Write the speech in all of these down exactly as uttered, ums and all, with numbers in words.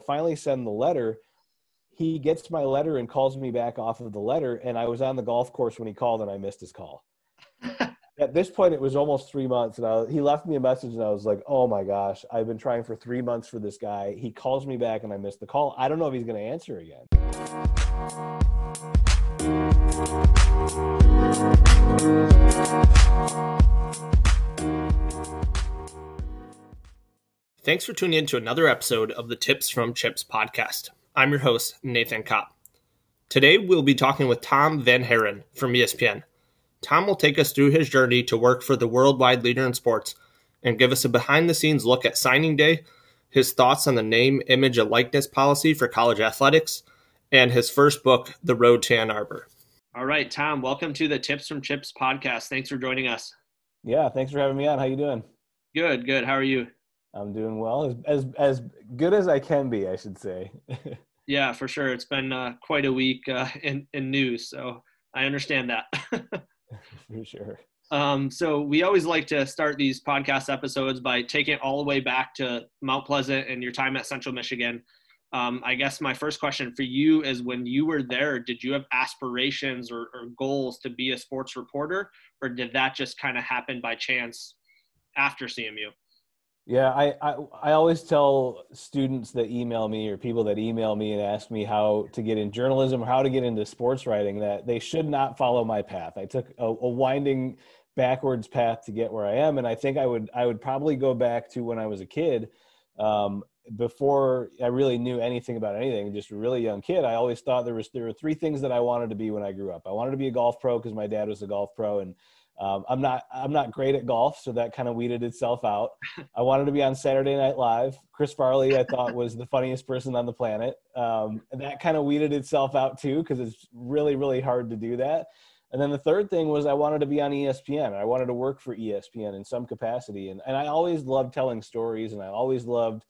finally send the letter. He gets my letter and calls me back off of the letter, and I was on the golf course when he called, and I missed his call. At this point, it was almost three months, and I, he left me a message, and I was like, oh, my gosh, I've been trying for three months for this guy. He calls me back, and I missed the call. I don't know if he's going to answer again. Thanks for tuning in to another episode of the Tips from Chips podcast. I'm your host, Nathan Kopp. Today, we'll be talking with Tom Van Herren from E S P N. Tom will take us through his journey to work for the worldwide leader in sports and give us a behind-the-scenes look at signing day, his thoughts on the name, image, and likeness policy for college athletics, and his first book, The Road to Ann Arbor. All right, Tom, welcome to the Tips from Chips podcast. Thanks for joining us. Yeah, thanks for having me on. How you doing? Good, good. How are you? I'm doing well, as as as good as I can be, I should say. Yeah, for sure. It's been uh, quite a week uh, in in news, so I understand that. For sure. Um, so we always like to start these podcast episodes by taking it all the way back to Mount Pleasant and your time at Central Michigan. Um, I guess my first question for you is, when you were there, did you have aspirations or, or goals to be a sports reporter, or did that just kind of happen by chance after C M U? Yeah, I, I I always tell students that email me or people that email me and ask me how to get in journalism or how to get into sports writing that they should not follow my path. I took a, a winding backwards path to get where I am, and I think I would I would probably go back to when I was a kid, um, before I really knew anything about anything, just a really young kid. I always thought there was there were three things that I wanted to be when I grew up. I wanted to be a golf pro because my dad was a golf pro, and Um, I'm not I'm not great at golf, so that kind of weeded itself out. I wanted to be on Saturday Night Live. Chris Farley, I thought, was the funniest person on the planet. Um, that kind of weeded itself out, too, because it's really, really hard to do that. And then the third thing was I wanted to be on E S P N. I wanted to work for E S P N in some capacity. And, and I always loved telling stories, and I always loved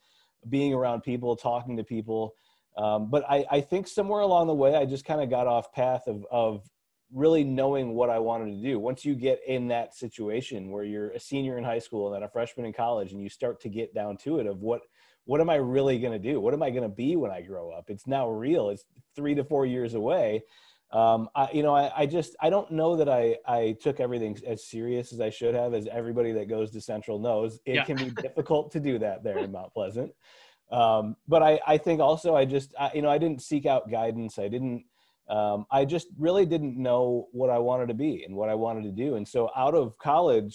being around people, talking to people. Um, but I, I think somewhere along the way, I just kind of got off path of of really knowing what I wanted to do. Once you get in that situation where you're a senior in high school and then a freshman in college, and you start to get down to it of what, what am I really going to do? What am I going to be when I grow up? It's now real. It's three to four years away. Um, I, you know, I, I just, I don't know that I, I took everything as serious as I should have, as everybody that goes to Central knows. It yeah. can be difficult to do that there in Mount Pleasant. Um, but I, I think also I just, I, you know, I didn't seek out guidance. I didn't, Um, I just really didn't know what I wanted to be and what I wanted to do. And so out of college,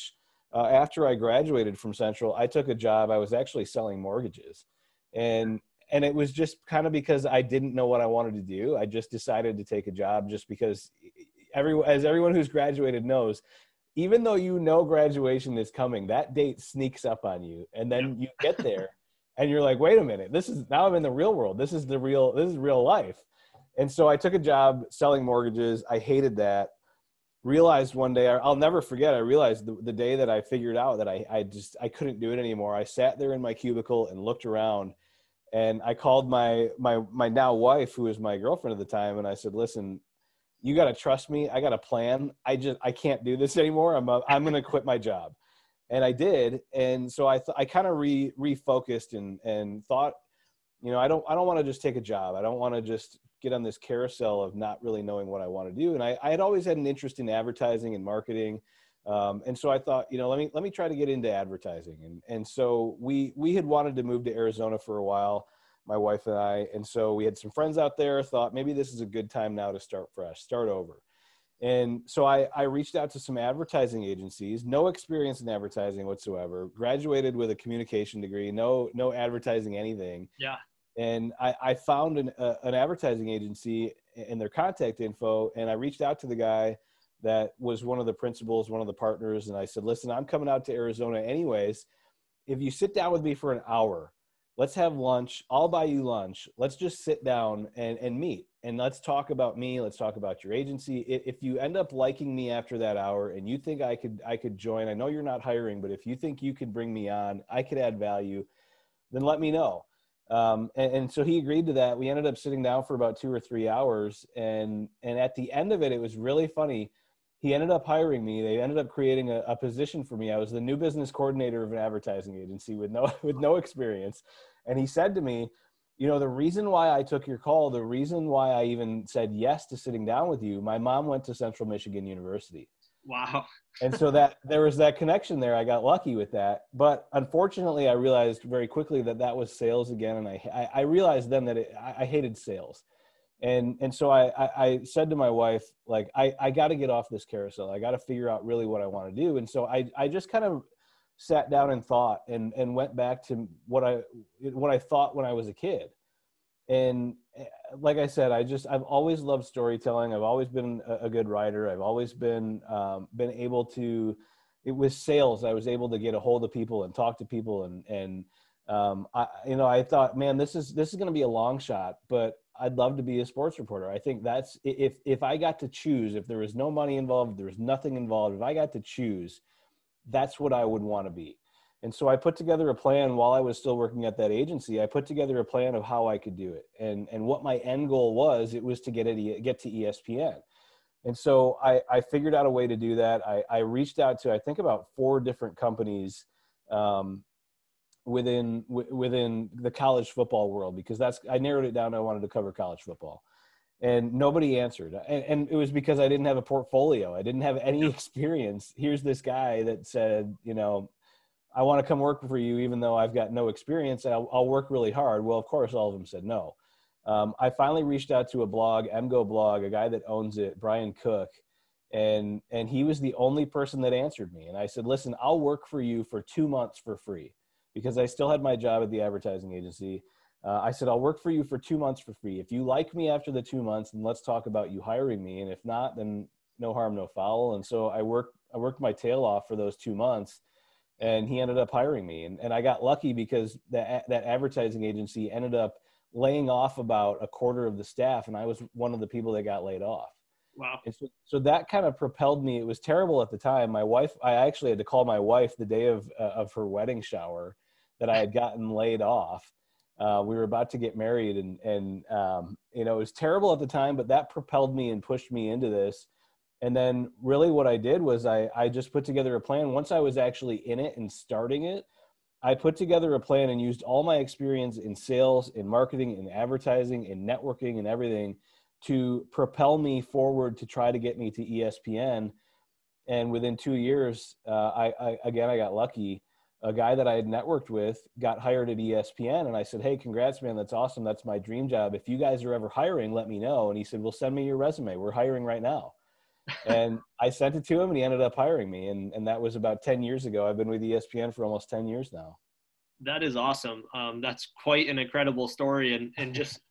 uh, after I graduated from Central, I took a job. I was actually selling mortgages. And and it was just kind of because I didn't know what I wanted to do. I just decided to take a job just because, every, as everyone who's graduated knows, even though you know graduation is coming, that date sneaks up on you. And then you get there and you're like, wait a minute, this is, now I'm in the real world. This is the real, this is real life. And so I took a job selling mortgages. I hated that. Realized one day, I'll never forget, I realized the, the day that I figured out that I, I just, I couldn't do it anymore. I sat there in my cubicle and looked around, and I called my, my, my now wife, who was my girlfriend at the time. And I said, listen, you got to trust me. I got a plan. I just, I can't do this anymore. I'm, a, I'm going to quit my job. And I did. And so I, th- I kind of re refocused and, and thought, you know, I don't, I don't want to just take a job. I don't want to just get on this carousel of not really knowing what I want to do. And I, I had always had an interest in advertising and marketing. Um, and so I thought, you know, let me, let me try to get into advertising. And, and so we, we had wanted to move to Arizona for a while, my wife and I, and so we had some friends out there, thought maybe this is a good time now to start fresh, start over. And so I, I reached out to some advertising agencies, no experience in advertising whatsoever, graduated with a communication degree, no, no advertising, anything. Yeah. And I, I found an, uh, an advertising agency and their contact info. And I reached out to the guy that was one of the principals, one of the partners. And I said, listen, I'm coming out to Arizona anyways. If you sit down with me for an hour, let's have lunch. I'll buy you lunch. Let's just sit down and, and meet. And let's talk about me. Let's talk about your agency. If you end up liking me after that hour and you think I could, I could join, I know you're not hiring, but if you think you could bring me on, I could add value, then let me know. Um, and, and so he agreed to that. We ended up sitting down for about two or three hours. And, and at the end of it, it was really funny. He ended up hiring me. They ended up creating a, a position for me. I was the new business coordinator of an advertising agency with no, with no experience. And he said to me, you know, the reason why I took your call, the reason why I even said yes to sitting down with you, my mom went to Central Michigan University. Wow. And so that there was that connection there. I got lucky with that. But unfortunately, I realized very quickly that that was sales again. And I, I, I realized then that it, I, I hated sales. And, and so I, I, I said to my wife, like, I, I got to get off this carousel. I got to figure out really what I want to do. And so I, I just kind of sat down and thought and, and went back to what I, what I thought when I was a kid. And like I said, I just, I've always loved storytelling. I've always been a good writer. I've always been, um, been able to, it was sales. I was able to get a hold of people and talk to people. And, and, um, I, you know, I thought, man, this is, this is going to be a long shot, but I'd love to be a sports reporter. I think that's, if, if I got to choose, if there was no money involved, if there was nothing involved, if I got to choose, that's what I would want to be. And so I put together a plan while I was still working at that agency. I put together a plan of how I could do it. And, and what my end goal was, it was to get, it, get to E S P N. And so I, I figured out a way to do that. I, I reached out to, I think, about four different companies um, within, w- within the college football world, because that's, I narrowed it down. I wanted to cover college football. And nobody answered. And, and it was because I didn't have a portfolio. I didn't have any experience. Here's this guy that said, you know, I want to come work for you, even though I've got no experience, and I'll, I'll work really hard. Well, of course, all of them said no. Um, I finally reached out to a blog, M G O blog, a guy that owns it, Brian Cook, and and he was the only person that answered me. And I said, listen, I'll work for you for two months for free, because I still had my job at the advertising agency. Uh, I said, I'll work for you for two months for free. If you like me after the two months, then let's talk about you hiring me. And if not, then no harm, no foul. And so I worked, I worked my tail off for those two months. And he ended up hiring me. And, and I got lucky because that, that advertising agency ended up laying off about a quarter of the staff. And I was one of the people that got laid off. Wow. And so, so that kind of propelled me. It was terrible at the time. My wife, I actually had to call my wife the day of, uh, of her wedding shower that I had gotten laid off. Uh, we were about to get married, and, and um, you know, it was terrible at the time, but that propelled me and pushed me into this. And then really what I did was I, I just put together a plan. Once I was actually in it and starting it, I put together a plan and used all my experience in sales, in marketing, in advertising, in networking, and everything to propel me forward to try to get me to E S P N. And within two years, uh, I, I again, I got lucky. A guy that I had networked with got hired at E S P N. And I said, hey, congrats, man. That's awesome. That's my dream job. If you guys are ever hiring, let me know. And he said, well, send me your resume. We're hiring right now. And I sent it to him, and he ended up hiring me. And, and that was about ten years ago. I've been with E S P N for almost ten years now. That is awesome. Um, that's quite an incredible story. And, and just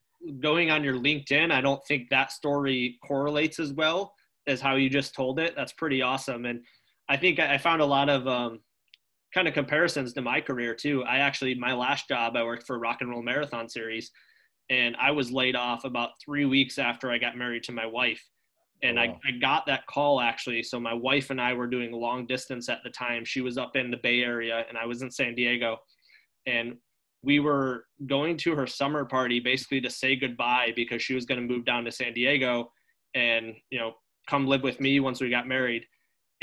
going on your LinkedIn, I don't think that story correlates as well as how you just told it. That's pretty awesome. And I think I found a lot of um, kind of comparisons to my career too. I actually, my last job, I worked for Rock and Roll Marathon Series, and I was laid off about three weeks after I got married to my wife. And wow. I, I got that call, actually. So my wife and I were doing long distance at the time. She was up in the Bay Area, and I was in San Diego. And we were going to her summer party basically to say goodbye, because she was going to move down to San Diego and, you know, come live with me once we got married.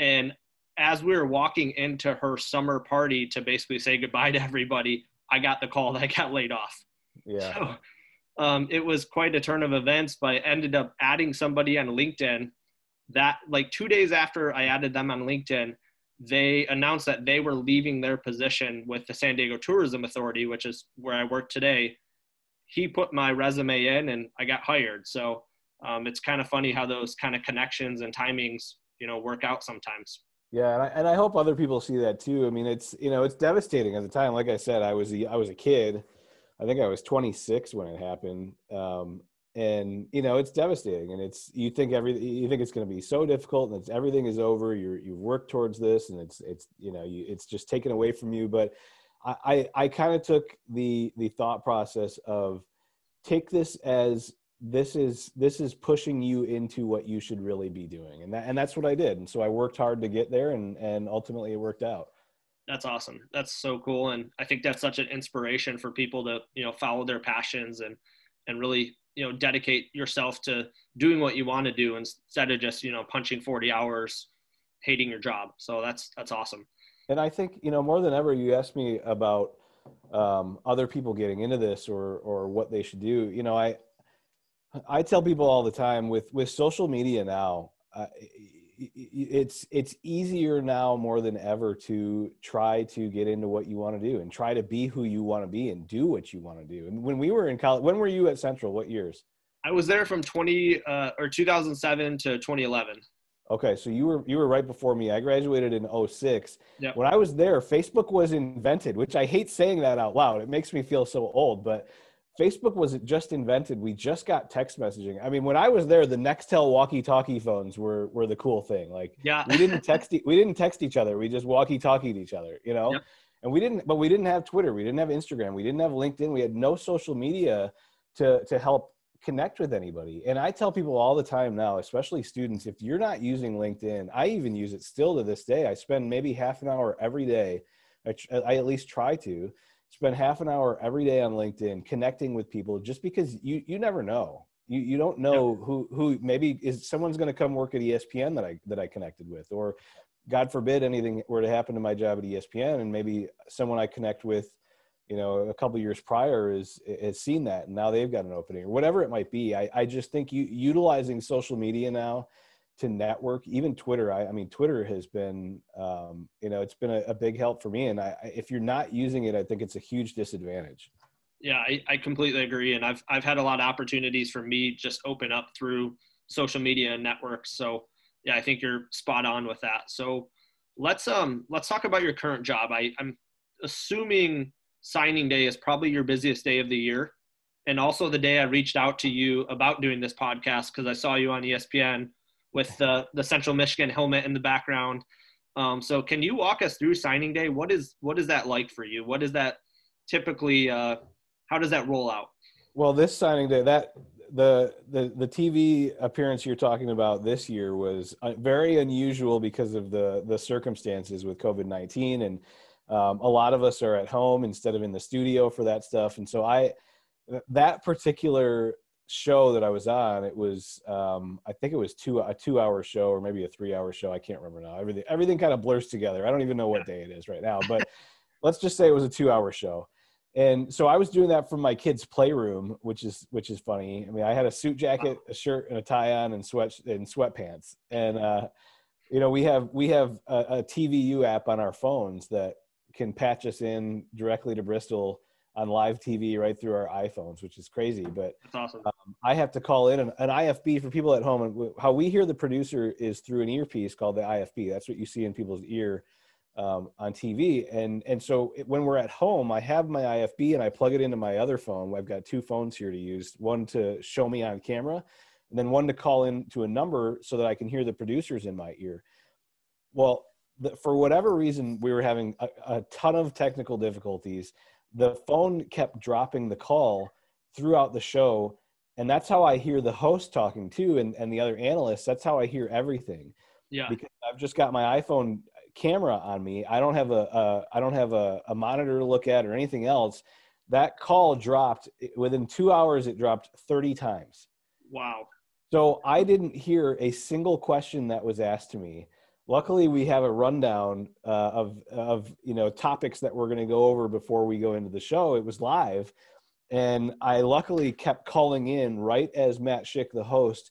And as we were walking into her summer party to basically say goodbye to everybody, I got the call that I got laid off. Yeah. So, Um, it was quite a turn of events, but I ended up adding somebody on LinkedIn that, like, two days after I added them on LinkedIn, they announced that they were leaving their position with the San Diego Tourism Authority, which is where I work today. He put my resume in, and I got hired. So um, it's kind of funny how those kind of connections and timings, you know, work out sometimes. Yeah. And I, and I hope other people see that too. I mean, it's, you know, it's devastating at the time. Like I said, I was a, I was a kid. I think I was twenty-six when it happened. Um, and you know, it's devastating, and it's, you think every, you think it's going to be so difficult, and it's, everything is over. You're, you've worked towards this, and it's, it's, you know, you, it's just taken away from you. But I, I, I kind of took the, the thought process of take this as this is, this is pushing you into what you should really be doing. And that, and that's what I did. And so I worked hard to get there, and, and ultimately it worked out. That's awesome. That's so cool. And I think that's such an inspiration for people to, you know, follow their passions and, and really, you know, dedicate yourself to doing what you want to do instead of just, you know, punching forty hours, hating your job. So that's, that's awesome. And I think, you know, more than ever, you asked me about um, other people getting into this or, or what they should do. You know, I, I tell people all the time with, with social media now, uh, it's, it's easier now more than ever to try to get into what you want to do and try to be who you want to be and do what you want to do. And when we were in college, when were you at Central? What years? I was there from twenty uh, or two thousand seven to twenty eleven. Okay. So you were, you were right before me. I graduated in oh six. Yep. When I was there, Facebook was invented, which I hate saying that out loud. It makes me feel so old, but Facebook was just invented. We just got text messaging. I mean, when I was there, the Nextel walkie-talkie phones were were the cool thing. Like, yeah. we didn't text we didn't text each other. We just walkie-talkied each other, you know. Yep. And we didn't, but we didn't have Twitter. We didn't have Instagram. We didn't have LinkedIn. We had no social media to to help connect with anybody. And I tell people all the time now, especially students, if you're not using LinkedIn, I even use it still to this day. I spend maybe half an hour every day. I, I at least try to. Spend half an hour every day on LinkedIn connecting with people, just because you, you never know. You, you don't know who, who maybe is someone's going to come work at E S P N that I, that I connected with, or God forbid anything were to happen to my job at E S P N. And maybe someone I connect with, you know, a couple of years prior is, has seen that. And now they've got an opening or whatever it might be. I, I just think you utilizing social media now to network, even Twitter. I, I mean, Twitter has been, um, you know, it's been a, a big help for me. And I, if you're not using it, I think it's a huge disadvantage. Yeah, I, I completely agree. And I've, I've had a lot of opportunities for me just open up through social media and networks. So yeah, I think you're spot on with that. So let's, um, let's talk about your current job. I, I'm assuming signing day is probably your busiest day of the year. And also the day I reached out to you about doing this podcast, because I saw you on E S P N with the, the Central Michigan helmet in the background. Um, so can you walk us through signing day? What is, what is that like for you? What is that typically, uh, how does that roll out? Well, this signing day, that the, the, the T V appearance you're talking about this year was very unusual because of the, the circumstances with COVID nineteen. And um, a lot of us are at home instead of in the studio for that stuff. And so I, that particular show that I was on, it was um I think it was two a two hour show or maybe a three hour show. I can't remember now. Everything everything kind of blurs together. I don't even know what day it is right now, but let's just say it was a two hour show. And so I was doing that from my kid's playroom, which is which is funny. I mean, I had a suit jacket, a shirt, and a tie on, and sweat and sweatpants. And uh you know, we have we have a, a T V U app on our phones that can patch us in directly to Bristol on live T V right through our iPhones, which is crazy. But that's awesome. um, I have to call in an, an I F B for people at home. And w- how we hear the producer is through an earpiece called the I F B. That's what you see in people's ear um, on T V. And and so it, when we're at home, I have my I F B and I plug it into my other phone. I've got two phones here to use, one to show me on camera, and then one to call in to a number so that I can hear the producers in my ear. Well, the, for whatever reason, we were having a, a ton of technical difficulties. The phone kept dropping the call throughout the show. And that's how I hear the host talking too. And, and the other analysts, that's how I hear everything. Yeah. Because I've just got my iPhone camera on me. I don't have a, a I don't have a, a monitor to look at or anything else. That call dropped within two hours. It dropped thirty times. Wow. So I didn't hear a single question that was asked to me. Luckily, we have a rundown uh, of, of, you know, topics that we're going to go over before we go into the show. It was live. And I luckily kept calling in right as Matt Schick, the host,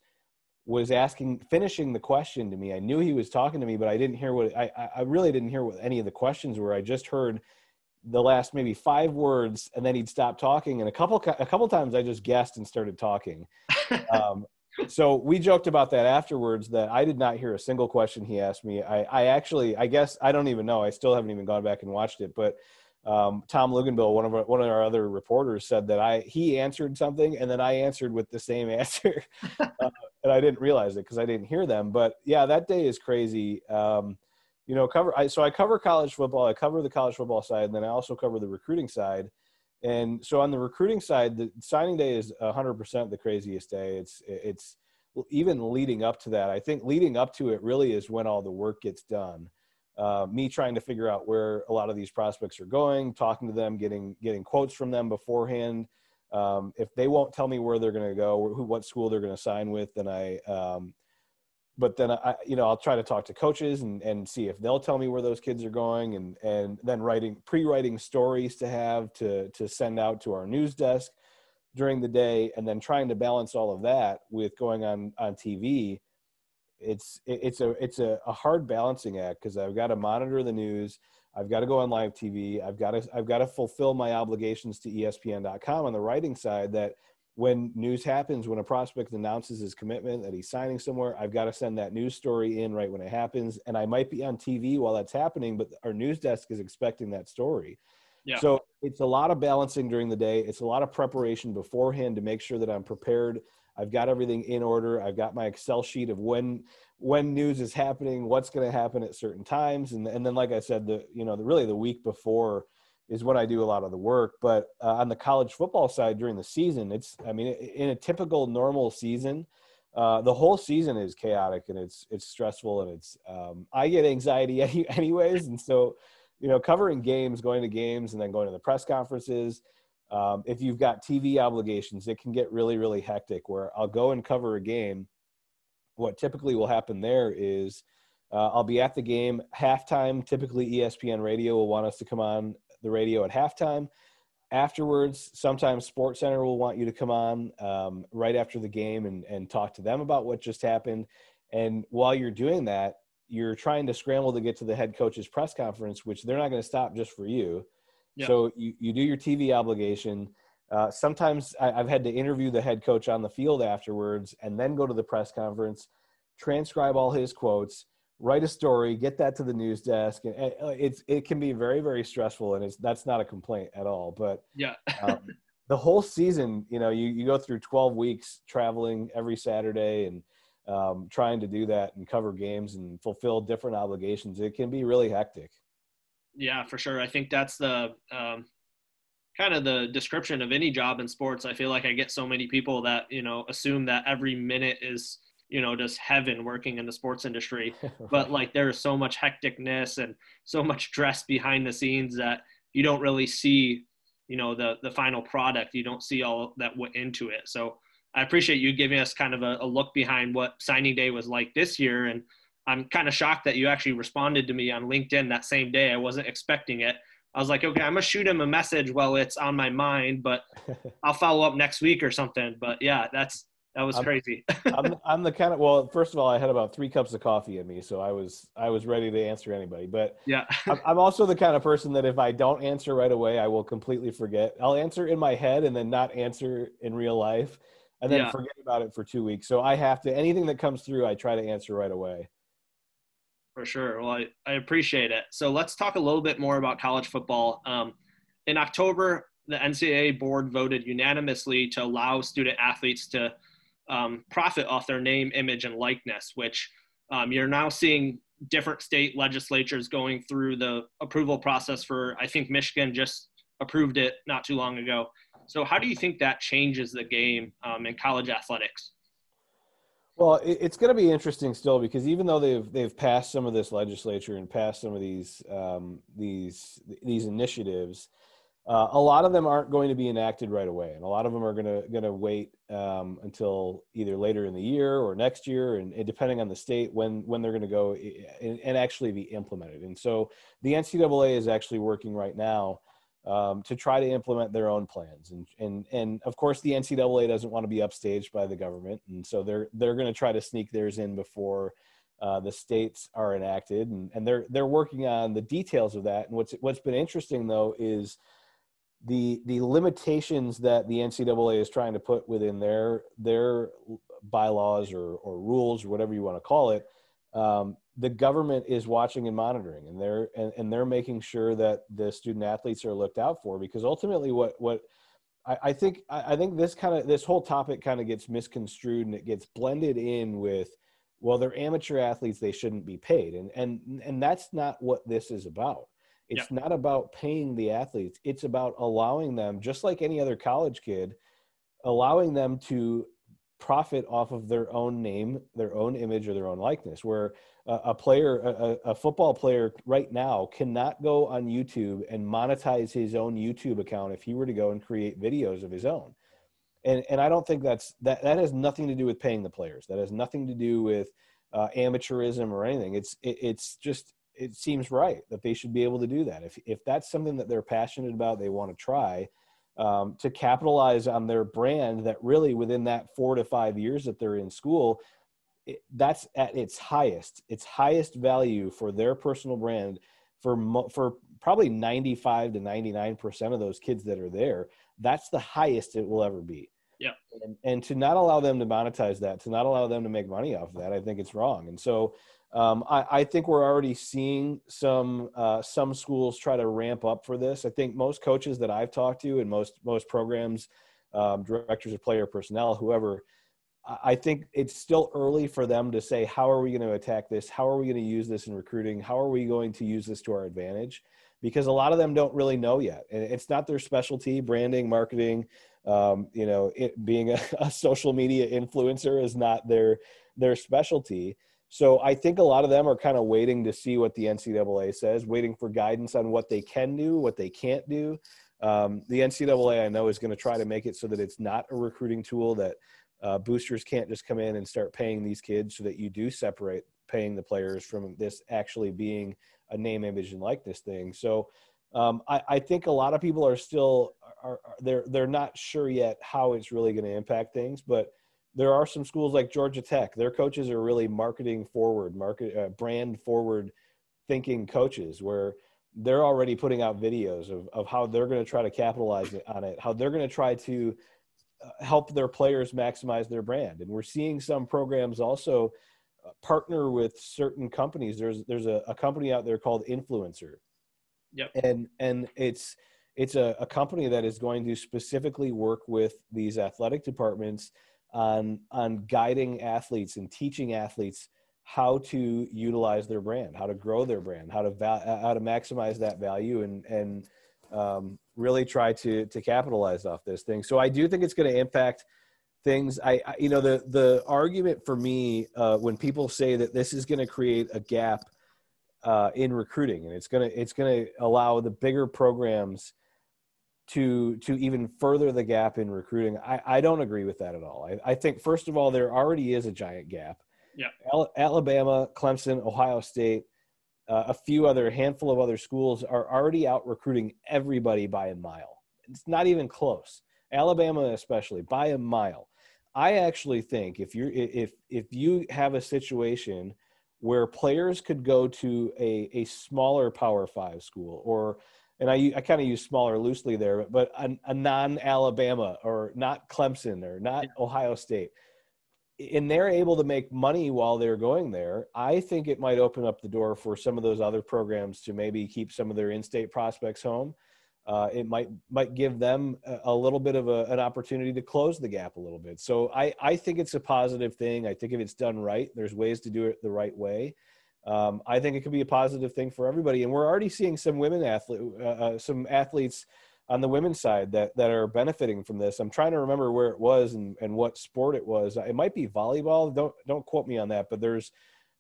was asking, finishing the question to me. I knew he was talking to me, but I didn't hear what, I, I really didn't hear what any of the questions were. I just heard the last maybe five words, and then he'd stop talking. And a couple, a couple times I just guessed and started talking. Um, So we joked about that afterwards, that I did not hear a single question he asked me. I, I actually, I guess, I don't even know. I still haven't even gone back and watched it. But um, Tom Luganbill, one of our, one of our other reporters, said that I he answered something, and then I answered with the same answer. uh, and I didn't realize it because I didn't hear them. But yeah, that day is crazy. Um, you know, cover. I, so I cover college football. I cover the college football side, and then I also cover the recruiting side. And so on the recruiting side, the signing day is one hundred percent the craziest day. It's it's even leading up to that. I think leading up to it really is when all the work gets done. Uh, me trying to figure out where a lot of these prospects are going, talking to them, getting getting quotes from them beforehand. Um, if they won't tell me where they're going to go, or who, what school they're going to sign with, then I um, But then I, you know, I'll try to talk to coaches and, and see if they'll tell me where those kids are going, and, and then writing, pre-writing stories to have to, to send out to our news desk during the day. And then trying to balance all of that with going on, on T V. It's, it's a, it's a, a hard balancing act, 'cause I've got to monitor the news. I've got to go on live T V. I've got to, I've got to fulfill my obligations to E S P N dot com on the writing side, that when news happens, when a prospect announces his commitment that he's signing somewhere, I've got to send that news story in right when it happens. And I might be on T V while that's happening, but our news desk is expecting that story. Yeah. So it's a lot of balancing during the day. It's a lot of preparation beforehand to make sure that I'm prepared. I've got everything in order. I've got my Excel sheet of when, when news is happening, what's going to happen at certain times. And, and then, like I said, the, you know, the, really the week before is when I do a lot of the work. But uh, on the college football side during the season, it's, I mean, in a typical normal season, uh, the whole season is chaotic, and it's, it's stressful, and it's, um, I get anxiety any, anyways. And so, you know, covering games, going to games, and then going to the press conferences. Um, if you've got T V obligations, it can get really, really hectic, where I'll go and cover a game. What typically will happen there is uh, I'll be at the game halftime. Typically E S P N radio will want us to come on the radio at halftime. Afterwards, sometimes Sports Center will want you to come on um, right after the game and, and talk to them about what just happened. And while you're doing that, you're trying to scramble to get to the head coach's press conference, which they're not going to stop just for you. Yeah. So you, you do your T V obligation. Uh, sometimes I, I've had to interview the head coach on the field afterwards, and then go to the press conference, transcribe all his quotes, write a story, get that to the news desk. And it's, it can be very, very stressful. And it's, that's not a complaint at all, but yeah. um, the whole season, you know, you, you go through twelve weeks traveling every Saturday, and um, trying to do that and cover games and fulfill different obligations. It can be really hectic. Yeah, for sure. I think that's the, um, kind of the description of any job in sports. I feel like I get so many people that, you know, assume that every minute is, you know, just heaven working in the sports industry, but like there is so much hecticness and so much stress behind the scenes that you don't really see, you know, the, the final product. You don't see all that went into it. So I appreciate you giving us kind of a, a look behind what signing day was like this year. And I'm kind of shocked that you actually responded to me on LinkedIn that same day. I wasn't expecting it. I was like, okay, I'm going to shoot him a message while it's on my mind, but I'll follow up next week or something. But yeah, that's, that was I'm, crazy. I'm, I'm the kind of, well, first of all, I had about three cups of coffee in me, so I was, I was ready to answer anybody, but yeah, I'm, I'm also the kind of person that if I don't answer right away, I will completely forget. I'll answer in my head and then not answer in real life, and then yeah. forget about it for two weeks. So I have to, anything that comes through, I try to answer right away. For sure. Well, I, I appreciate it. So let's talk a little bit more about college football. Um, in October, the N C double A board voted unanimously to allow student athletes to um, profit off their name, image, and likeness, which um, you're now seeing different state legislatures going through the approval process for. I think Michigan just approved it not too long ago. So how do you think that changes the game um, in college athletics? Well, it's going to be interesting still, because even though they've they've passed some of this legislature and passed some of these um, these these initiatives, uh, a lot of them aren't going to be enacted right away, and a lot of them are going to going to wait um, until either later in the year or next year, and, and depending on the state when when they're going to go and, and actually be implemented. And so the N C double A is actually working right now um, to try to implement their own plans. And, and, and of course the N C double A doesn't want to be upstaged by the government. And so they're, they're going to try to sneak theirs in before, uh, the states are enacted, and, and they're, they're working on the details of that. And what's, what's been interesting though, is the, the limitations that the N C double A is trying to put within their, their bylaws or, or rules or whatever you want to call it. Um, the government is watching and monitoring, and they're, and, and they're making sure that the student athletes are looked out for, because ultimately what, what I, I think, I, I think this kind of, this whole topic kind of gets misconstrued, and it gets blended in with, well, they're amateur athletes, they shouldn't be paid. And, and, and that's not what this is about. It's yeah. not about paying the athletes. It's about allowing them, just like any other college kid, allowing them to profit off of their own name, their own image, or their own likeness, where a, a player, a, a football player right now cannot go on YouTube and monetize his own YouTube account if he were to go and create videos of his own. And, and I don't think that's, that, that has nothing to do with paying the players. That has nothing to do with uh, amateurism or anything. It's, it, it's just, it seems right that they should be able to do that. If, if that's something that they're passionate about, they want to try um, to capitalize on their brand, that really within that four to five years that they're in school, it, that's at its highest, its highest value for their personal brand for, mo for probably ninety-five to ninety-nine percent of those kids that are there. That's the highest it will ever be. Yeah. And, and to not allow them to monetize that, to not allow them to make money off of that, I think it's wrong. And so um, I, I think we're already seeing some, uh, some schools try to ramp up for this. I think most coaches that I've talked to and most, most programs, um, directors of player personnel, whoever, I think it's still early for them to say, how are we going to attack this? How are we going to use this in recruiting? How are we going to use this to our advantage? Because a lot of them don't really know yet. And it's not their specialty, branding, marketing, um, you know, it, being a, a social media influencer is not their, their specialty. So I think a lot of them are kind of waiting to see what the N C double A says, waiting for guidance on what they can do, what they can't do. Um, the N C double A, I know, is going to try to make it so that it's not a recruiting tool that uh, boosters can't just come in and start paying these kids, so that you do separate paying the players from this actually being a name, image, and likeness thing. So um, I, I think a lot of people are still, are, are, they're, they're not sure yet how it's really going to impact things, but there are some schools like Georgia Tech. Their coaches are really marketing forward, market uh, brand forward thinking coaches, where they're already putting out videos of, of how they're going to try to capitalize on it, how they're going to try to help their players maximize their brand. And we're seeing some programs also partner with certain companies. There's, there's a, a company out there called Influencer. Yep. And, and it's, it's a, a company that is going to specifically work with these athletic departments on, on guiding athletes and teaching athletes how to utilize their brand, how to grow their brand, how to, how to maximize that value, and, and, um, really try to, to capitalize off this thing. So I do think it's going to impact things. I, I, you know, the, the argument for me, uh, when people say that this is going to create a gap, uh, in recruiting, and it's going to, it's going to allow the bigger programs to, to even further the gap in recruiting. I, I don't agree with that at all. I, I think, first of all, there already is a giant gap. Yeah. Al- Alabama, Clemson, Ohio State, Uh, a few other, a handful of other schools are already out recruiting everybody by a mile. It's not even close. Alabama, especially, by a mile. I actually think if you if if you have a situation where players could go to a a smaller Power Five school, or, and I I kind of use smaller loosely there, but, but a, a non-Alabama or not Clemson or not Ohio State, and they're able to make money while they're going there, I think it might open up the door for some of those other programs to maybe keep some of their in-state prospects home. Uh, it might, might give them a little bit of a, an opportunity to close the gap a little bit. So I, I think it's a positive thing. I think if it's done right, there's ways to do it the right way. Um, I think it could be a positive thing for everybody. And we're already seeing some women athlete, uh, some athletes on the women's side that, that are benefiting from this. I'm trying to remember where it was and, and what sport it was. It might be volleyball. Don't, don't quote me on that, but there's,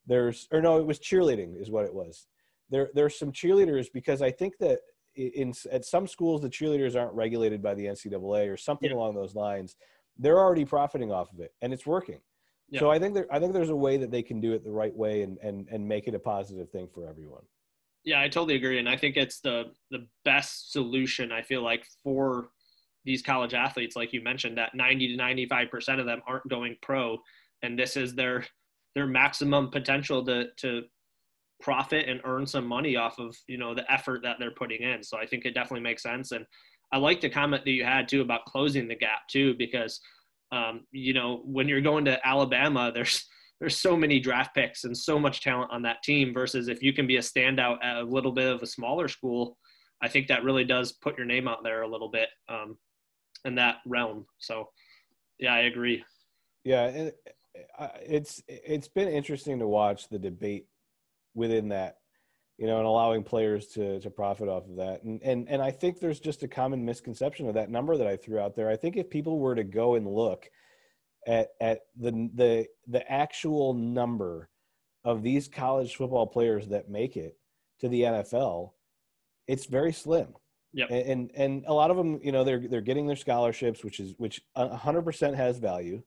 there's, or no, it was cheerleading is what it was. There, there's some cheerleaders, because I think that in, at some schools, the cheerleaders aren't regulated by the N C double A or something yeah. along those lines. They're already profiting off of it, and it's working. Yeah. So I think there, I think there's a way that they can do it the right way and, and, and make it a positive thing for everyone. Yeah, I totally agree. And I think it's the, the best solution, I feel like, for these college athletes, like you mentioned, that ninety to ninety-five percent of them aren't going pro. And this is their, their maximum potential to, to profit and earn some money off of, you know, the effort that they're putting in. So I think it definitely makes sense. And I like the comment that you had too about closing the gap too, because, um, you know, when you're going to Alabama, there's, there's so many draft picks and so much talent on that team, versus if you can be a standout at a little bit of a smaller school, I think that really does put your name out there a little bit um, in that realm. So yeah, I agree. Yeah. And it's, it's been interesting to watch the debate within that, you know, and allowing players to, to profit off of that. And, and, and I think there's just a common misconception of that number that I threw out there. I think if people were to go and look at, at the, the, the actual number of these college football players that make it to the N F L, it's very slim. Yep. And, and, and a lot of them, you know, they're, they're getting their scholarships, which is, which a hundred percent has value.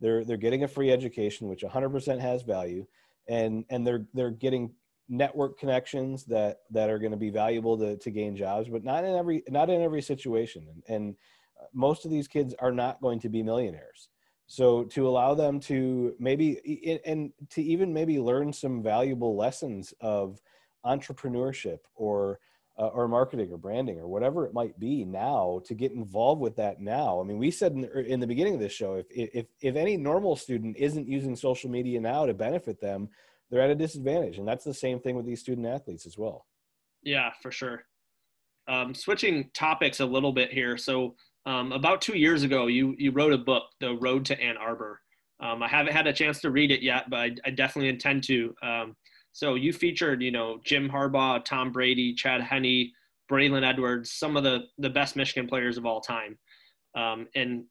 They're, they're getting a free education, which a hundred percent has value. and and they're they're getting network connections that that are going to be valuable to to gain jobs, but not in every not in every situation. And, and most of these kids are not going to be millionaires. So to allow them to maybe, and to even maybe learn some valuable lessons of entrepreneurship or uh, or marketing or branding or whatever it might be now, to get involved with that now. I mean, we said in the, in the beginning of this show, if if if any normal student isn't using social media now to benefit them, they're at a disadvantage. And that's the same thing with these student athletes as well. Yeah, for sure. Um, switching topics a little bit here. So Um, about two years ago, you you wrote a book, The Road to Ann Arbor. Um, I haven't had a chance to read it yet, but I, I definitely intend to. Um, so you featured, you know, Jim Harbaugh, Tom Brady, Chad Henne, Braylon Edwards, some of the, the best Michigan players of all time. Um, and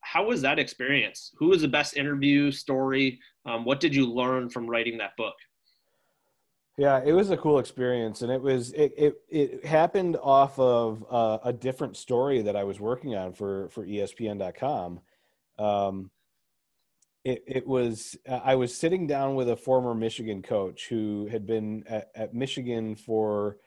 how was that experience? Who was the best interview story? Um, what did you learn from writing that book? Yeah, it was a cool experience, and it was it it, it happened off of uh, a different story that I was working on for for E S P N dot com. Um, it it was I was sitting down with a former Michigan coach who had been at, at Michigan for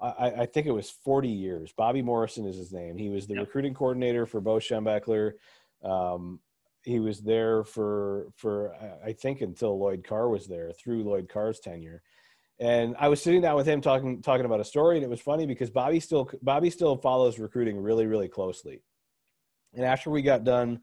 I, I think it was forty years. Bobby Morrison is his name. He was the yep. recruiting coordinator for Bo Schembechler. Um, he was there for for I think until Lloyd Carr was there, through Lloyd Carr's tenure. And I was sitting down with him talking talking about a story, and it was funny because Bobby still Bobby still follows recruiting really, really closely. And after we got done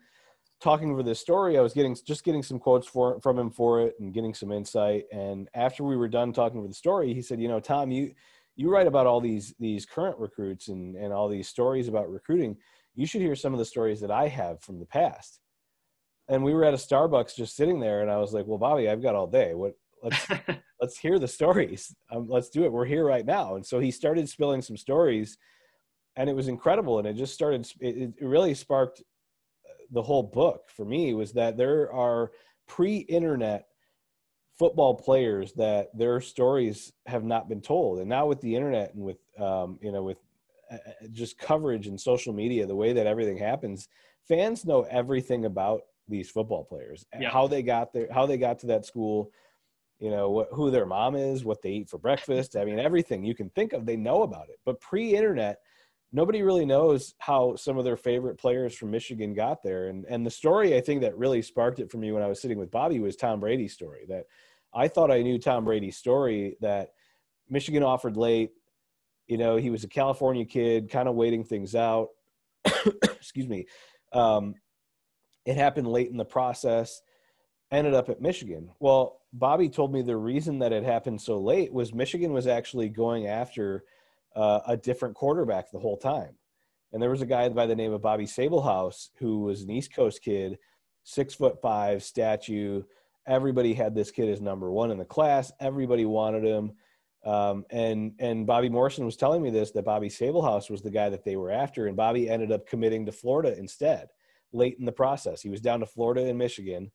talking over this story, I was getting just getting some quotes for, from him for it and getting some insight. And after we were done talking over the story, he said, you know, Tom, you you write about all these these current recruits and, and all these stories about recruiting. You should hear some of the stories that I have from the past. And we were at a Starbucks just sitting there, and I was like, well, Bobby, I've got all day. What? Let's let's hear the stories. Um, let's do it. We're here right now. And so he started spilling some stories, and it was incredible. And it just started, it, it really sparked the whole book for me, was that there are pre-internet football players that their stories have not been told. And now with the internet and with, um, you know, with just coverage and social media, the way that everything happens, fans know everything about these football players, yeah. how they got there, how they got to that school, you know, what, who their mom is, what they eat for breakfast. I mean, everything you can think of, they know about it. But pre-internet, nobody really knows how some of their favorite players from Michigan got there. And and the story, I think, that really sparked it for me when I was sitting with Bobby was Tom Brady's story. That I thought I knew Tom Brady's story, that Michigan offered late. You know, he was a California kid, kind of waiting things out. Excuse me. Um, it happened late in the process. Ended up at Michigan. Well, Bobby told me the reason that it happened so late was Michigan was actually going after uh, a different quarterback the whole time. And there was a guy by the name of Bobby Sablehouse, who was an East Coast kid, six foot five statue. Everybody had this kid as number one in the class. Everybody wanted him. Um, and, and Bobby Morrison was telling me this, that Bobby Sablehouse was the guy that they were after. And Bobby ended up committing to Florida instead, late in the process. He was down to Florida and Michigan,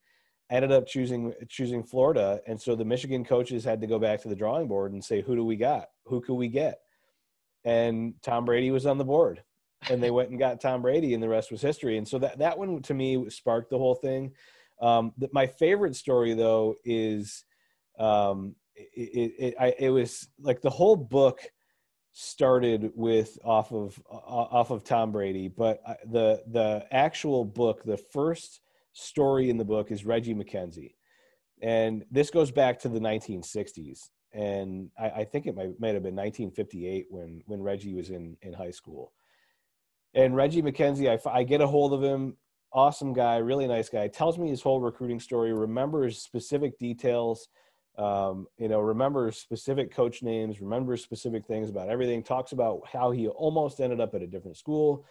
ended up choosing choosing Florida. And so the Michigan coaches had to go back to the drawing board and say, who do we got? Who could we get? And Tom Brady was on the board. And they went and got Tom Brady, and the rest was history. And so that, that one, to me, sparked the whole thing. Um, the, my favorite story, though, is um, it, it, I, it was like the whole book started with off of off of Tom Brady. But the the actual book, the first story in the book, is Reggie McKenzie. And this goes back to the nineteen sixties. And I, I think it might, might have been nineteen fifty-eight when, when Reggie was in, in high school. And Reggie McKenzie, I, I get a hold of him. Awesome guy, really nice guy. Tells me his whole recruiting story, remembers specific details, um, you know, remembers specific coach names, remembers specific things about everything, talks about how he almost ended up at a different school.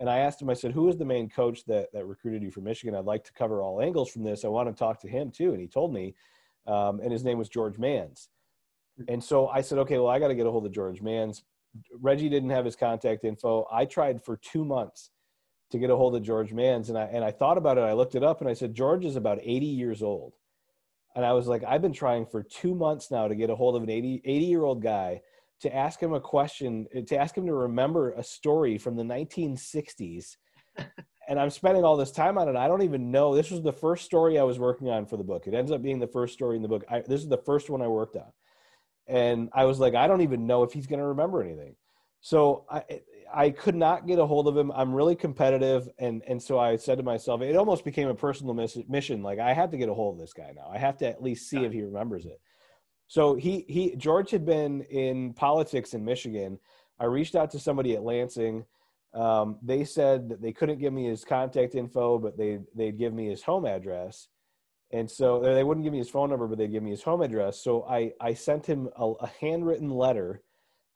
And I asked him, I said, who was the main coach that, that recruited you from Michigan? I'd like to cover all angles from this. I want to talk to him too. And he told me, um, and his name was George Manns. And so I said, okay, well, I got to get a hold of George Manns. Reggie didn't have his contact info. I tried for two months to get a hold of George Manns. And I, and I thought about it. I looked it up and I said, George is about eighty years old. And I was like, I've been trying for two months now to get a hold of an eighty, eighty year old guy, to ask him a question, to ask him to remember a story from the nineteen sixties and I'm spending all this time on it. I don't even know. This was the first story I was working on for the book. It ends up being the first story in the book. I, this is the first one I worked on. And I was like, I don't even know if he's going to remember anything. So I I could not get a hold of him. I'm really competitive. And, and so I said to myself, it almost became a personal mission. Like, I have to get a hold of this guy now. I have to at least see if he remembers it. So he, he, George had been in politics in Michigan. I reached out to somebody at Lansing. Um, they said that they couldn't give me his contact info, but they, they'd give me his home address. And so they wouldn't give me his phone number, but they'd give me his home address. So I, I sent him a, a handwritten letter.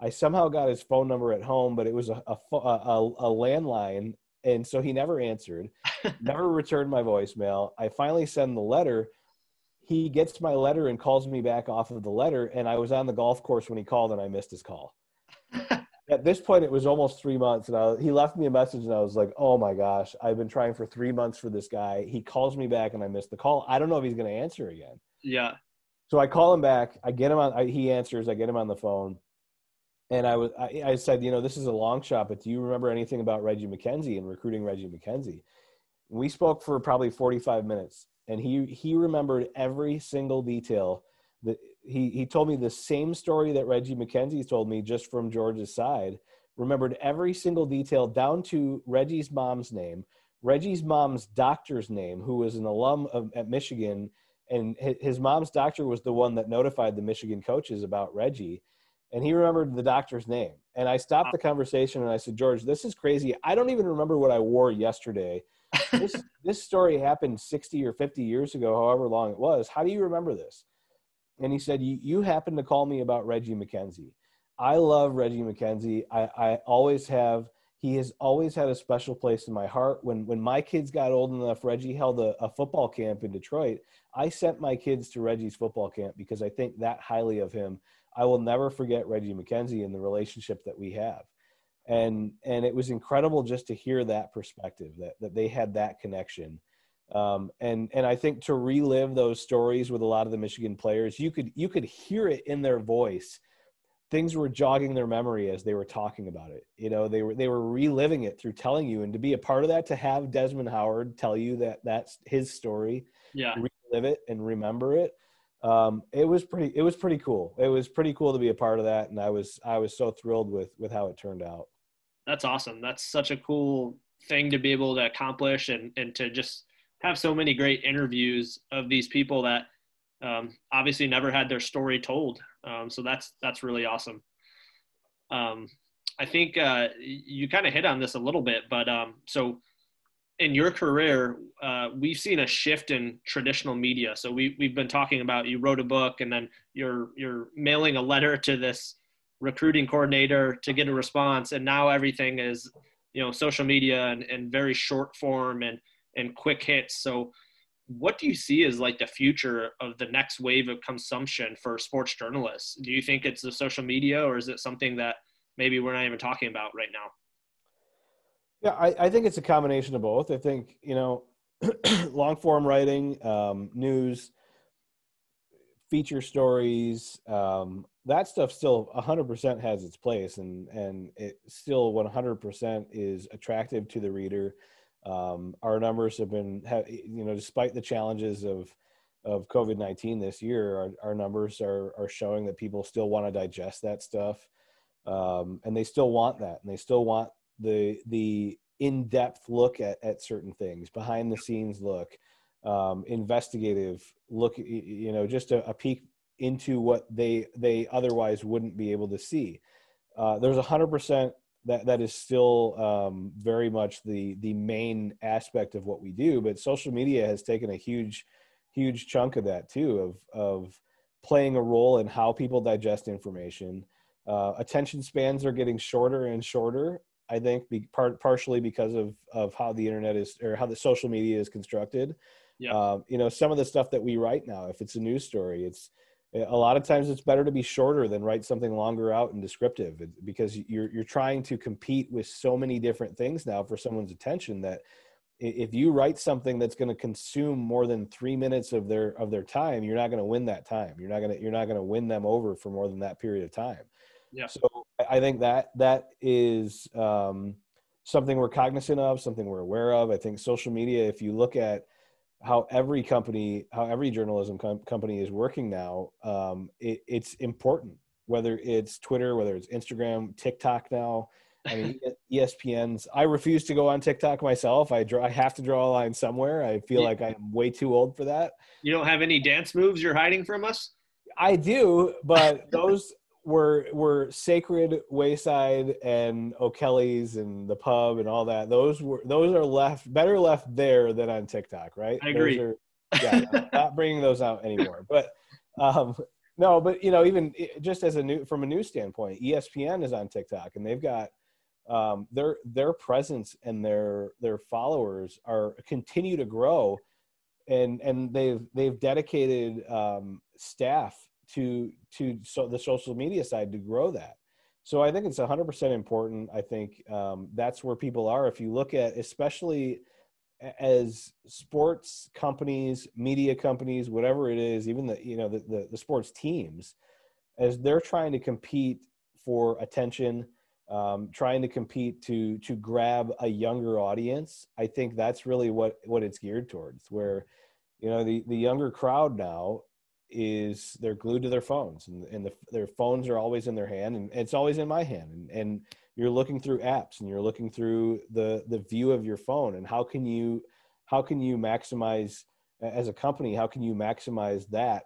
I somehow got his phone number at home, but it was a, a, a, a landline. And so he never answered, never returned my voicemail. I finally send the letter. He gets my letter and calls me back off of the letter. And I was on the golf course when he called, and I missed his call. At this point, it was almost three months. And I, he left me a message, and I was like, oh my gosh, I've been trying for three months for this guy. He calls me back, and I missed the call. I don't know if he's going to answer again. Yeah. So I call him back. I get him on, I, he answers. I get him on the phone. And I was, I, I said, you know, this is a long shot, but do you remember anything about Reggie McKenzie and recruiting Reggie McKenzie? We spoke for probably forty-five minutes, and he, he remembered every single detail. That he, he told me the same story that Reggie McKenzie told me, just from George's side, remembered every single detail down to Reggie's mom's name, Reggie's mom's doctor's name, who was an alum of, at Michigan. And his, his mom's doctor was the one that notified the Michigan coaches about Reggie. And he remembered the doctor's name. And I stopped the conversation, and I said, George, this is crazy. I don't even remember what I wore yesterday. This this story happened sixty or fifty years ago, however long it was. How do you remember this? And he said, you, you happened to call me about Reggie McKenzie. I love Reggie McKenzie. I, I always have. He has always had a special place in my heart. When, when my kids got old enough, Reggie held a, a football camp in Detroit. I sent my kids to Reggie's football camp because I think that highly of him. I will never forget Reggie McKenzie and the relationship that we have. And, and it was incredible just to hear that perspective, that, that they had that connection. Um, and, and I think to relive those stories with a lot of the Michigan players, you could, you could hear it in their voice. Things were jogging their memory as they were talking about it. You know, they were, they were reliving it through telling you, and to be a part of that, to have Desmond Howard tell you that that's his story, yeah, relive it and remember it. Um, it was pretty, it was pretty cool. It was pretty cool to be a part of that. And I was, I was so thrilled with, with how it turned out. That's awesome. That's such a cool thing to be able to accomplish, and, and to just have so many great interviews of these people that, um, obviously never had their story told. Um, so that's, that's really awesome. Um, I think, uh, you kind of hit on this a little bit, but, um, so in your career, uh, we've seen a shift in traditional media. So we, we've been talking about, you wrote a book, and then you're, you're mailing a letter to this recruiting coordinator to get a response. And now everything is, you know, social media and, and very short form and, and quick hits. So what do you see as like the future of the next wave of consumption for sports journalists? Do you think it's the social media, or is it something that maybe we're not even talking about right now? Yeah, I, I think it's a combination of both. I think, you know, long form writing, um, news, feature stories, um, that stuff still one hundred percent has its place, and, and it still one hundred percent is attractive to the reader. Um, our numbers have been, have, you know, despite the challenges of, of COVID nineteen this year, our, our numbers are, are showing that people still want to digest that stuff. Um, and they still want that, and they still want the the in-depth look at, at certain things, behind the scenes look, um, investigative look, you know, just a, a peek into what they they otherwise wouldn't be able to see. Uh, there's one hundred percent that, that is still um, very much the the main aspect of what we do, but social media has taken a huge, huge chunk of that too, of, of playing a role in how people digest information. Uh, attention spans are getting shorter and shorter, I think be part, partially because of, of how the internet is, or how the social media is constructed. Yeah. Um, you know, some of the stuff that we write now, if it's a news story, it's a lot of times it's better to be shorter than write something longer out and descriptive, because you're, you're trying to compete with so many different things now for someone's attention, that if you write something that's going to consume more than three minutes of their, of their time, you're not going to win that time. You're not going to, you're not going to win them over for more than that period of time. Yeah. So I think that that is um, something we're cognizant of, something we're aware of. I think social media, if you look at how every company, how every journalism com- company is working now, um, it, it's important, whether it's Twitter, whether it's Instagram, TikTok now. I mean, E S P N's, I refuse to go on TikTok myself. I draw, I have to draw a line somewhere. I feel yeah. like I'm way too old for that. You don't have any dance moves you're hiding from us? I do, but those were were sacred Wayside and O'Kelly's and the pub and all that. Those were those are left better left there than on TikTok, right? I agree. Those are, yeah, I'm not bringing those out anymore. But um, no, but you know, even just as a new from a news standpoint, E S P N is on TikTok, and they've got um, their their presence and their their followers are continue to grow, and and they've they've dedicated um, staff to to so the social media side to grow that. So I think it's one hundred percent important. I think um, that's where people are. If you look at, especially as sports companies, media companies, whatever it is, even the you know the, the, the sports teams, as they're trying to compete for attention, um, trying to compete to to grab a younger audience, I think that's really what what it's geared towards. Where you know the the younger crowd now is they're glued to their phones, and, and the, their phones are always in their hand, and it's always in my hand. And, and you're looking through apps, and you're looking through the, the view of your phone. And how can you, how can you maximize as a company, how can you maximize that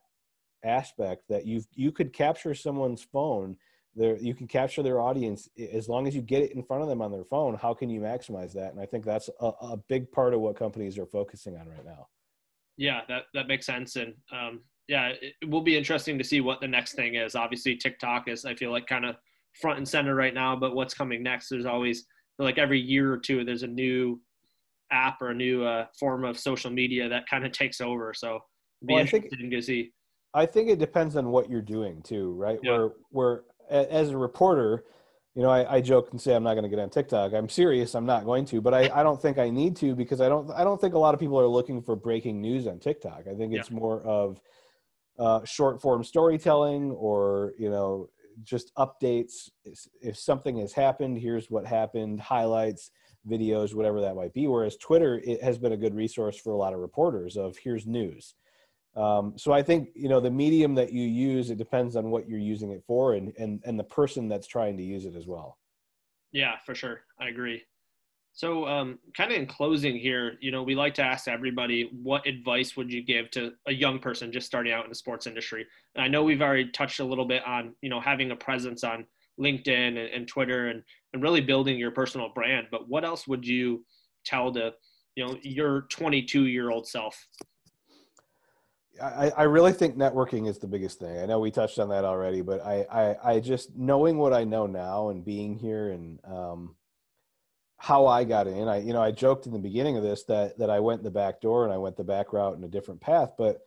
aspect that you've, you could capture someone's phone there. You can capture their audience as long as you get it in front of them on their phone. How can you maximize that? And I think that's a, a big part of what companies are focusing on right now. Yeah, that, that makes sense. And, um, yeah, it will be interesting to see what the next thing is. Obviously, TikTok is, I feel like, kind of front and center right now, but what's coming next, there's always, like every year or two, there's a new app or a new uh, form of social media that kind of takes over. So it'll be well, interesting I think, to see. I think it depends on what you're doing too, right? Yeah. Where, where as a reporter, you know, I, I joke and say I'm not going to get on TikTok. I'm serious. I'm not going to, but I, I don't think I need to, because I don't, I don't think a lot of people are looking for breaking news on TikTok. I think it's yeah. more of uh, short form storytelling, or, you know, just updates. If something has happened, here's what happened, highlights, videos, whatever that might be. Whereas Twitter, it has been a good resource for a lot of reporters of here's news. Um, so I think, you know, the medium that you use, it depends on what you're using it for, and, and, and the person that's trying to use it as well. Yeah, for sure. I agree. So um, kind of in closing here, you know, we like to ask everybody, what advice would you give to a young person just starting out in the sports industry? And I know we've already touched a little bit on, you know, having a presence on LinkedIn and, and Twitter and, and really building your personal brand. But what else would you tell to, you know, your twenty-two-year-old self? I, I really think networking is the biggest thing. I know we touched on that already, but I, I, I just knowing what I know now and being here and – um how I got in, I, you know, I joked in the beginning of this that, that I went the back door and I went the back route and a different path, but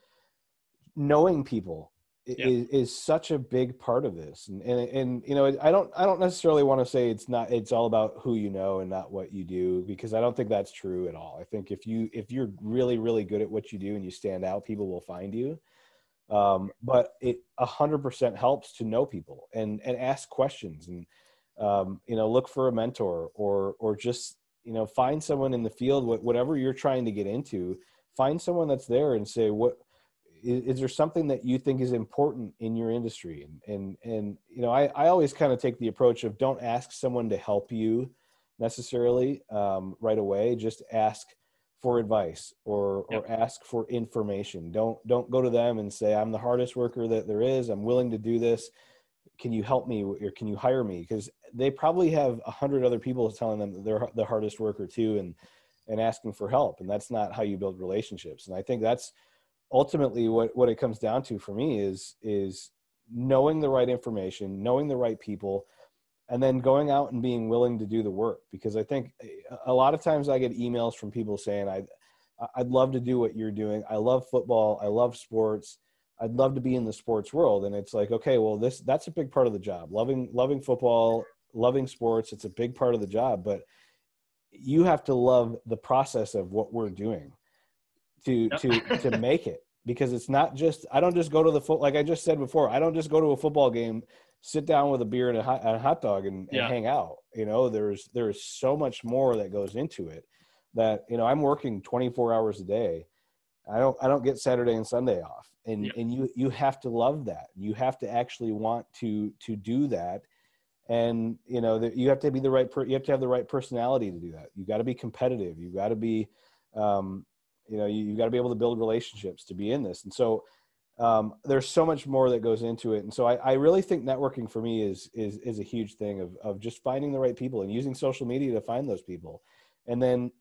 knowing people yeah. is, is such a big part of this. And, and, and, you know, I don't, I don't necessarily want to say it's not, it's all about who you know and not what you do, because I don't think that's true at all. I think if you, if you're really, really good at what you do and you stand out, people will find you. Um, but it a hundred percent helps to know people and, and ask questions and, Um, you know, look for a mentor, or, or just, you know, find someone in the field, whatever you're trying to get into, find someone that's there and say, what is, is there something that you think is important in your industry? And, and, and, you know, I, I always kind of take the approach of don't ask someone to help you necessarily, um, right away, just ask for advice or, yep. or ask for information. Don't, don't go to them and say, I'm the hardest worker that there is. I'm willing to do this. Can you help me, or can you hire me? Because they probably have a hundred other people telling them that they're the hardest worker too, and, and asking for help. And that's not how you build relationships. And I think that's ultimately what, what it comes down to for me is, is knowing the right information, knowing the right people, and then going out and being willing to do the work. Because I think a lot of times I get emails from people saying, I, I'd love to do what you're doing. I love football. I love sports. I'd love to be in the sports world. And it's like, okay, well, this, that's a big part of the job. Loving, loving football, loving sports. It's a big part of the job, but you have to love the process of what we're doing to, yep. to, to make it. because it's not just, I don't just go to the foot, like I just said before, I don't just go to a football game, sit down with a beer and a hot, a hot dog and, yeah. and hang out. You know, there's, there is so much more that goes into it that, you know, I'm working twenty-four hours a day. I don't, I don't get Saturday and Sunday off. And, yeah. and you, you have to love that. You have to actually want to, to do that. And, you know, the, you have to be the right, per, you have to have the right personality to do that. You got to be competitive. You got to be, um, you know, you, you got to be able to build relationships to be in this. And so um, there's so much more that goes into it. And so I, I really think networking for me is, is, is a huge thing of, of just finding the right people and using social media to find those people. And then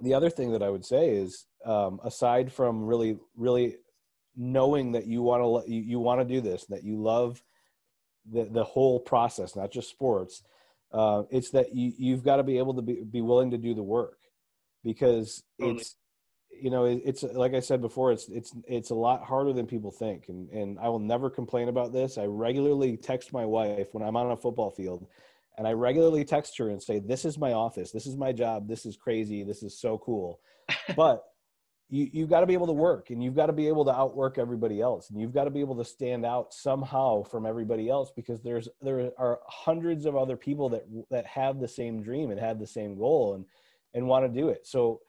the other thing that I would say is um, aside from really, really knowing that you want to, you, you want to do this, that you love the, the whole process, not just sports, uh, it's that you, you've got to be able to be, be willing to do the work, because totally. it's, you know, it's like I said before, it's, it's, it's a lot harder than people think. And, and I will never complain about this. I regularly text my wife when I'm on a football field, and I regularly text her and say, this is my office. This is my job. This is crazy. This is so cool. But you, you've got to be able to work, and you've got to be able to outwork everybody else. And you've got to be able to stand out somehow from everybody else, because there's, there are hundreds of other people that, that have the same dream and have the same goal and, and want to do it. So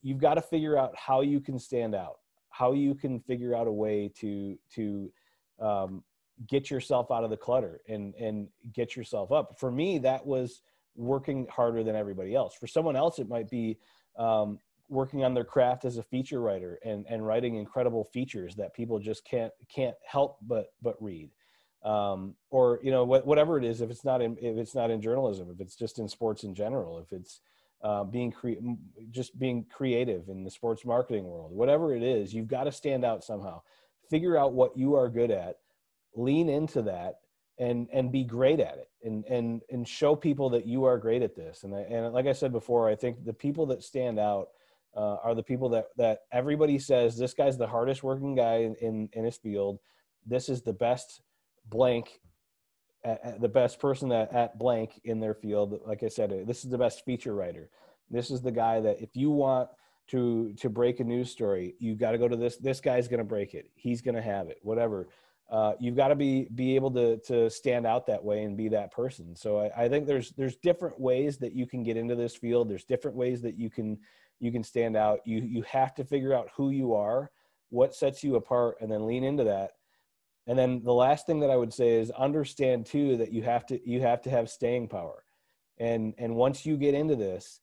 you've got to figure out how you can stand out, how you can figure out a way to, to um, get yourself out of the clutter and, and get yourself up. For me, that was working harder than everybody else. For someone else, it might be um, working on their craft as a feature writer and, and writing incredible features that people just can't, can't help but, but read. Um, or, you know, wh- whatever it is, if it's not in, if it's not in journalism, if it's just in sports in general, if it's, Uh, being cre- just being creative in the sports marketing world, whatever it is, you've got to stand out somehow. Figure out what you are good at, lean into that, and and be great at it, and and and show people that you are great at this. And I, and like I said before, I think the people that stand out uh, are the people that that everybody says, this guy's the hardest working guy in in, in his field. This is the best blank. At the best person at, at blank in their field. Like I said, this is the best feature writer. This is the guy that if you want to, to break a news story, you've got to go to this, this guy's going to break it. He's going to have it, whatever. Uh, you've got to be, be able to, to stand out that way and be that person. So I, I think there's, there's different ways that you can get into this field. There's different ways that you can, you can stand out. You, you have to figure out who you are, what sets you apart, and then lean into that. And then the last thing that I would say is understand too, that you have to, you have to have staying power. And, and once you get into this,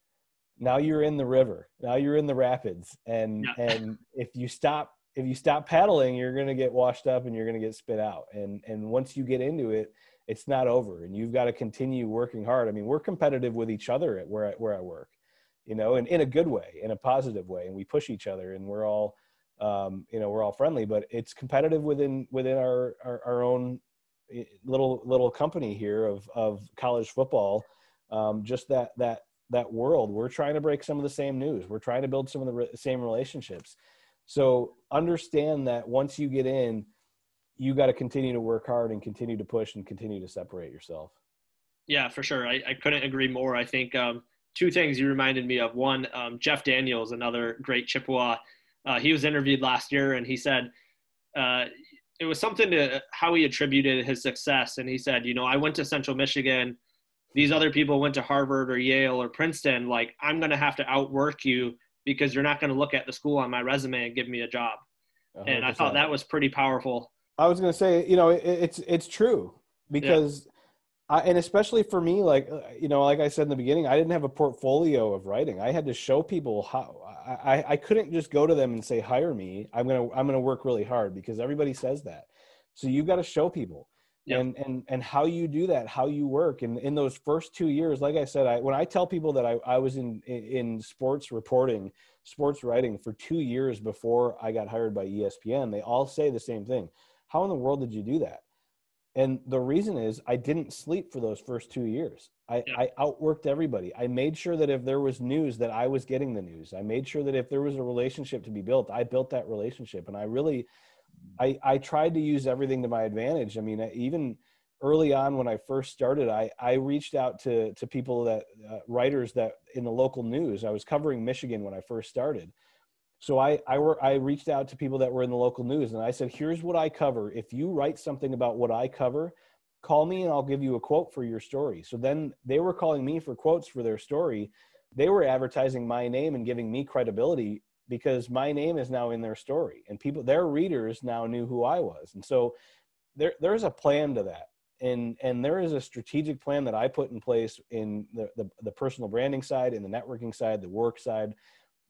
now you're in the river, now you're in the rapids. And, yeah. and if you stop, if you stop paddling, you're going to get washed up and you're going to get spit out. And, and once you get into it, it's not over, and you've got to continue working hard. I mean, we're competitive with each other at where I, where I work, you know, and in a good way, in a positive way. And we push each other, and we're all, Um, you know, we're all friendly, but it's competitive within, within our, our, our own little, little company here of, of college football. Um, just that, that, that world, we're trying to break some of the same news. We're trying to build some of the re- same relationships. So understand that once you get in, you got to continue to work hard and continue to push and continue to separate yourself. Yeah, for sure. I, I couldn't agree more. I think um, two things you reminded me of. One, um, Jeff Daniels, another great Chippewa. Uh, he was interviewed last year, and he said uh, it was something to how he attributed his success. And he said, you know, I went to Central Michigan. These other people went to Harvard or Yale or Princeton. Like, I'm going to have to outwork you, because you're not going to look at the school on my resume and give me a job. one hundred percent. And I thought that was pretty powerful. I was going to say, you know, it, it's, it's true, because yeah. – I, and especially for me, like, you know, like I said in the beginning, I didn't have a portfolio of writing. I had to show people how I, I couldn't just go to them and say, hire me. I'm going to, I'm going to work really hard, because everybody says that. So you've got to show people yep. and, and, and how you do that, how you work. And in those first two years, like I said, I, when I tell people that I, I was in, in sports reporting, sports writing for two years before I got hired by E S P N, they all say the same thing. How in the world did you do that? And the reason is I didn't sleep for those first two years. I, yeah. I outworked everybody. I made sure that if there was news, that I was getting the news. I made sure that if there was a relationship to be built, I built that relationship. And I really, I, I tried to use everything to my advantage. I mean, I, even early on when I first started, I, I reached out to, to people that, uh, writers that in the local news. I was covering Michigan when I first started. So I, I, were, I reached out to people that were in the local news, and I said, here's what I cover. If you write something about what I cover, call me and I'll give you a quote for your story. So then they were calling me for quotes for their story. They were advertising my name and giving me credibility because my name is now in their story, and people, their readers now knew who I was. And so there, there's a plan to that. And, and there is a strategic plan that I put in place in the, the, the personal branding side, in the networking side, the work side,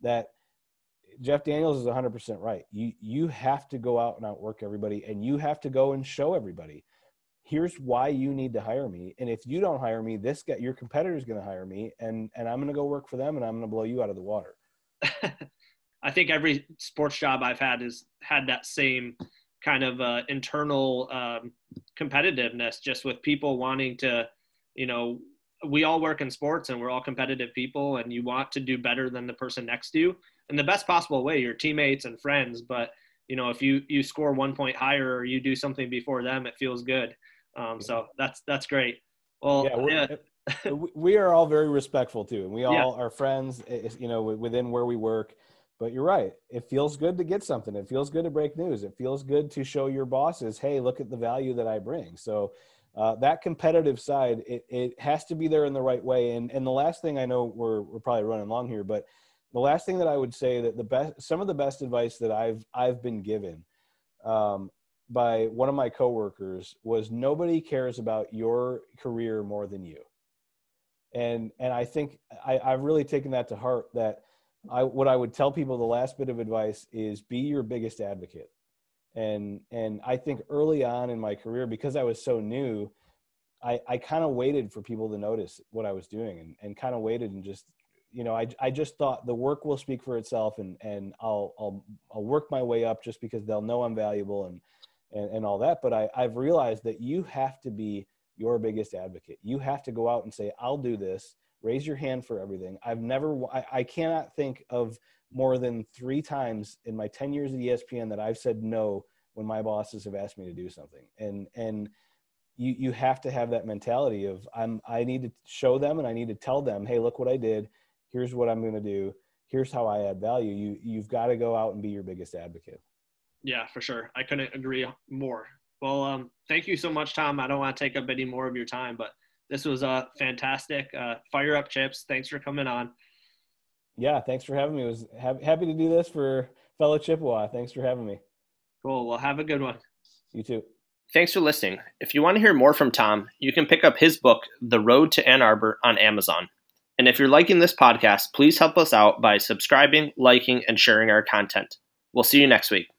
that Jeff Daniels is one hundred percent right. You, you have to go out and outwork everybody, and you have to go and show everybody, here's why you need to hire me. And if you don't hire me, this guy, your competitor, is going to hire me, and, and I'm going to go work for them, and I'm going to blow you out of the water. I think every sports job I've had has had that same kind of uh, internal um, competitiveness, just with people wanting to, you know, we all work in sports and we're all competitive people, and you want to do better than the person next to you in the best possible way, your teammates and friends. But, you know, if you, you score one point higher or you do something before them, it feels good. Um, so that's, that's great. Well, yeah, yeah. We are all very respectful too. And we all yeah. are friends, you know, within where we work. But you're right. It feels good to get something. It feels good to break news. It feels good to show your bosses, hey, look at the value that I bring. So uh, that competitive side, it, it has to be there in the right way. And and the last thing, I know we're, we're probably running long here, but the last thing that I would say, that the best, some of the best advice that I've, I've been given um, by one of my coworkers was, nobody cares about your career more than you. And, and I think I, I've really taken that to heart, that I, what I would tell people, the last bit of advice is, be your biggest advocate. And, and I think early on in my career, because I was so new, I, I kind of waited for people to notice what I was doing, and, and kind of waited and just, you know, I, I just thought the work will speak for itself, and, and I'll, I'll, I'll work my way up just because they'll know I'm valuable and, and, and all that. But I, I've realized that you have to be your biggest advocate. You have to go out and say, I'll do this. Raise your hand for everything. I've never, I, I cannot think of more than three times in my ten years at E S P N that I've said no when my bosses have asked me to do something. And, and you, you have to have that mentality of, I'm, I need to show them, and I need to tell them, hey, look what I did. Here's what I'm going to do. Here's how I add value. You, you've got to go out and be your biggest advocate. Yeah, for sure. I couldn't agree more. Well, um, thank you so much, Tom. I don't want to take up any more of your time, but this was uh, fantastic. Uh, fire up, Chips. Thanks for coming on. Yeah, thanks for having me. I was ha- happy to do this for fellow Chippewa. Thanks for having me. Cool. Well, have a good one. You too. Thanks for listening. If you want to hear more from Tom, you can pick up his book, The Road to Ann Arbor, on Amazon. And if you're liking this podcast, please help us out by subscribing, liking, and sharing our content. We'll see you next week.